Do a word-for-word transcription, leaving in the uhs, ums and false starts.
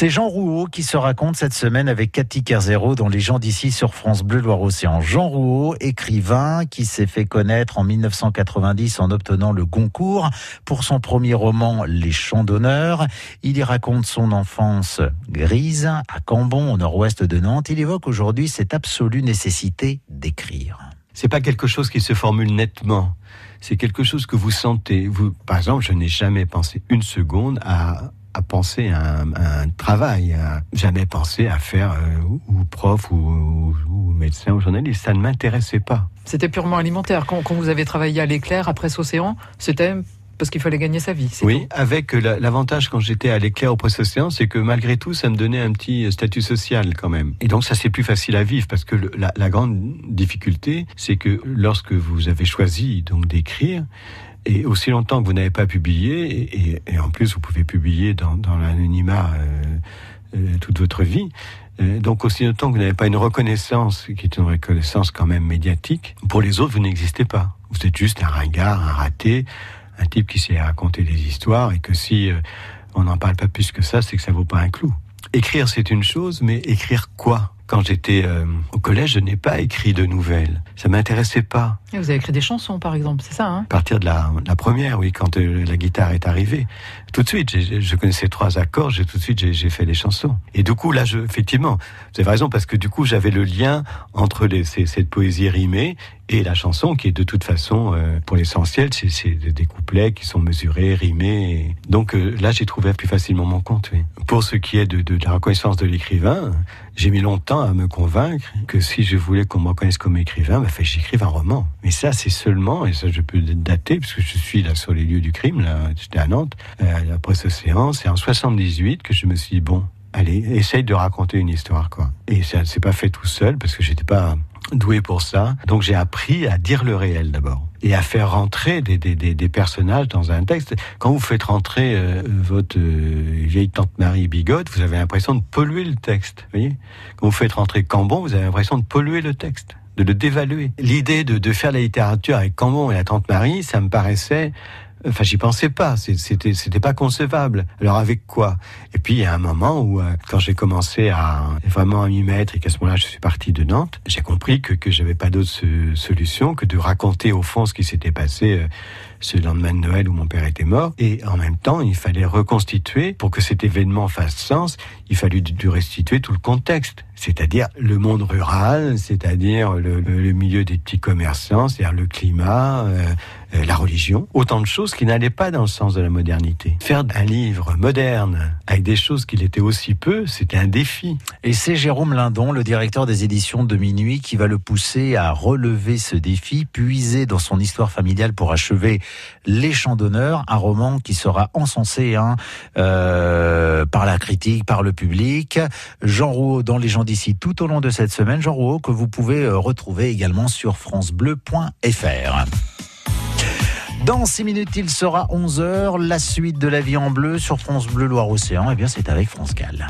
C'est Jean Rouault qui se raconte cette semaine avec Cathy Kerzero dans Les gens d'ici sur France Bleu Loire Océan. Jean Rouault, écrivain qui s'est fait connaître en mille neuf cent quatre-vingt-dix en obtenant le Goncourt pour son premier roman Les Champs d'honneur. Il y raconte son enfance grise à Campbon, au nord-ouest de Nantes. Il évoque aujourd'hui cette absolue nécessité d'écrire. C'est pas quelque chose qui se formule nettement. C'est quelque chose que vous sentez. Vous, par exemple, je n'ai jamais pensé une seconde à à penser à un, à un travail, à jamais penser à faire euh, ou prof ou, ou, ou médecin ou journaliste, ça ne m'intéressait pas. C'était purement alimentaire. Quand, quand vous avez travaillé à l'éclair, à Presse-Océan, c'était parce qu'il fallait gagner sa vie. Oui, tout. Avec la, l'avantage quand j'étais à l'éclair au Presse-Océan, c'est que malgré tout, ça me donnait un petit statut social quand même. Et donc ça, c'est plus facile à vivre parce que le, la, la grande difficulté, c'est que lorsque vous avez choisi donc d'écrire, et aussi longtemps que vous n'avez pas publié, et, et, et en plus vous pouvez publier dans, dans l'anonymat euh, euh, toute votre vie, euh, donc aussi longtemps que vous n'avez pas une reconnaissance, qui est une reconnaissance quand même médiatique, pour les autres vous n'existez pas. Vous êtes juste un ringard, un raté, un type qui sait raconter des histoires, et que si euh, on n'en parle pas plus que ça, c'est que ça vaut pas un clou. Écrire c'est une chose, mais écrire quoi ? Quand j'étais euh, au collège, je n'ai pas écrit de nouvelles. Ça ne m'intéressait pas. Et vous avez écrit des chansons, par exemple, c'est ça, hein ? À partir de la, la première, oui, quand euh, la guitare est arrivée. Tout de suite, j'ai, je connaissais trois accords, j'ai, tout de suite, j'ai, j'ai fait des chansons. Et du coup, là, je, effectivement, vous avez raison, parce que du coup, j'avais le lien entre les, ces, cette poésie rimée et la chanson, qui est de toute façon, euh, pour l'essentiel, c'est, c'est des couplets qui sont mesurés, rimés. Et... Donc euh, là, j'ai trouvé plus facilement mon compte, oui. Pour ce qui est de, de, de la reconnaissance de l'écrivain, j'ai mis longtemps à me convaincre que si je voulais qu'on me reconnaisse comme écrivain, ben, fait, j'écrive un roman. Mais ça, c'est seulement, et ça je peux dater, puisque je suis là sur les lieux du crime, là, j'étais à Nantes, à la Presse-Océan, c'est en soixante-dix-huit que je me suis dit, bon, allez, essaye de raconter une histoire, quoi. Et ça ne s'est pas fait tout seul, parce que j'étais pas doué pour ça. Donc j'ai appris à dire le réel d'abord, et à faire rentrer des, des, des, des personnages dans un texte. Quand vous faites rentrer euh, votre euh, vieille tante Marie Bigotte, vous avez l'impression de polluer le texte, voyez ? Quand vous faites rentrer Campbon, vous avez l'impression de polluer le texte, de le dévaluer. L'idée de, de faire la littérature avec Campbon et la tante Marie, ça me paraissait... Enfin, j'y pensais pas, c'était, c'était pas concevable. Alors avec quoi ? Et puis il y a un moment où, euh, quand j'ai commencé à vraiment à m'y mettre et qu'à ce moment-là je suis parti de Nantes, j'ai compris que, que j'avais pas d'autre solution que de raconter au fond ce qui s'était passé euh, ce lendemain de Noël où mon père était mort. Et en même temps, il fallait reconstituer, pour que cet événement fasse sens, il fallut de restituer tout le contexte. C'est-à-dire le monde rural, c'est-à-dire le, le milieu des petits commerçants, c'est-à-dire le climat, euh, euh, la religion. Autant de choses qui n'allaient pas dans le sens de la modernité. Faire un livre moderne avec des choses qu'il était aussi peu, c'était un défi. Et c'est Jérôme Lindon, le directeur des éditions de Minuit, qui va le pousser à relever ce défi, puiser dans son histoire familiale pour achever Les Champs d'honneur, un roman qui sera encensé hein, euh, par la critique, par le public. Jean Rouault dans Les gens d'ici tout au long de cette semaine. Jean Rouault que vous pouvez retrouver également sur francebleu point fr. Dans six minutes, il sera onze heures. La suite de La vie en bleu sur France Bleu Loire Océan, et bien c'est avec France Gall.